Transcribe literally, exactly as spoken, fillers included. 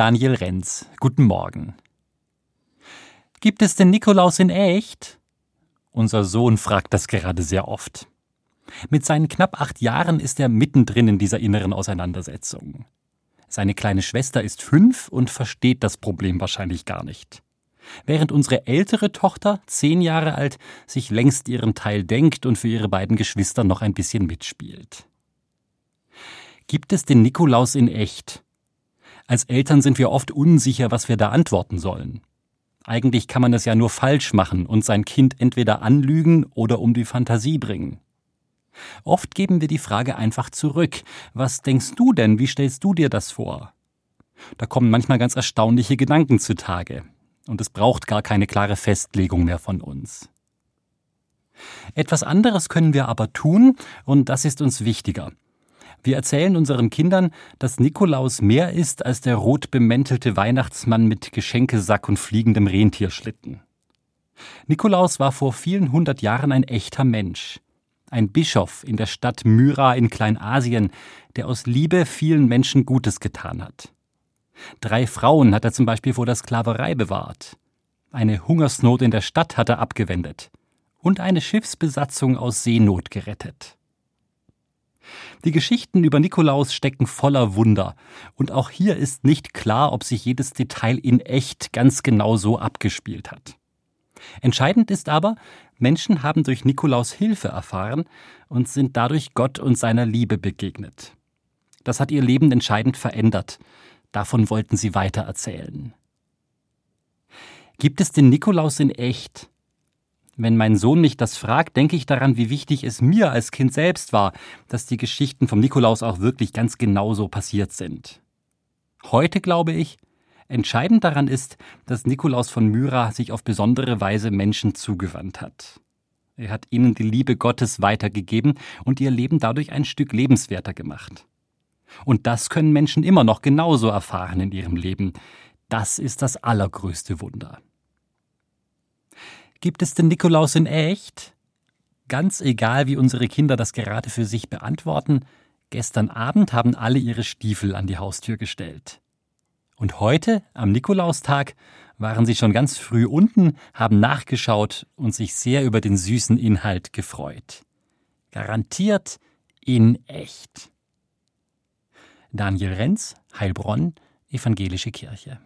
Daniel Renz. Guten Morgen. Gibt es den Nikolaus in echt? Unser Sohn fragt das gerade sehr oft. Mit seinen knapp acht Jahren ist er mittendrin in dieser inneren Auseinandersetzung. Seine kleine Schwester ist fünf und versteht das Problem wahrscheinlich gar nicht. Während unsere ältere Tochter, zehn Jahre alt, sich längst ihren Teil denkt und für ihre beiden Geschwister noch ein bisschen mitspielt. Gibt es den Nikolaus in echt? Als Eltern sind wir oft unsicher, was wir da antworten sollen. Eigentlich kann man das ja nur falsch machen und sein Kind entweder anlügen oder um die Fantasie bringen. Oft geben wir die Frage einfach zurück. Was denkst du denn? Wie stellst du dir das vor? Da kommen manchmal ganz erstaunliche Gedanken zutage. Und es braucht gar keine klare Festlegung mehr von uns. Etwas anderes können wir aber tun, und das ist uns wichtiger. Wir erzählen unseren Kindern, dass Nikolaus mehr ist als der rot bemäntelte Weihnachtsmann mit Geschenkesack und fliegendem Rentierschlitten. Nikolaus war vor vielen hundert Jahren ein echter Mensch. Ein Bischof in der Stadt Myra in Kleinasien, der aus Liebe vielen Menschen Gutes getan hat. Drei Frauen hat er zum Beispiel vor der Sklaverei bewahrt. Eine Hungersnot in der Stadt hat er abgewendet. Und eine Schiffsbesatzung aus Seenot gerettet. Die Geschichten über Nikolaus stecken voller Wunder. Und auch hier ist nicht klar, ob sich jedes Detail in echt ganz genau so abgespielt hat. Entscheidend ist aber, Menschen haben durch Nikolaus Hilfe erfahren und sind dadurch Gott und seiner Liebe begegnet. Das hat ihr Leben entscheidend verändert. Davon wollten sie weiter erzählen. Gibt es den Nikolaus in echt? Wenn mein Sohn mich das fragt, denke ich daran, wie wichtig es mir als Kind selbst war, dass die Geschichten vom Nikolaus auch wirklich ganz genau so passiert sind. Heute glaube ich, entscheidend daran ist, dass Nikolaus von Myra sich auf besondere Weise Menschen zugewandt hat. Er hat ihnen die Liebe Gottes weitergegeben und ihr Leben dadurch ein Stück lebenswerter gemacht. Und das können Menschen immer noch genauso erfahren in ihrem Leben. Das ist das allergrößte Wunder. Gibt es den Nikolaus in echt? Ganz egal, wie unsere Kinder das gerade für sich beantworten, gestern Abend haben alle ihre Stiefel an die Haustür gestellt. Und heute, am Nikolaustag, waren sie schon ganz früh unten, haben nachgeschaut und sich sehr über den süßen Inhalt gefreut. Garantiert in echt. Daniel Renz, Heilbronn, Evangelische Kirche.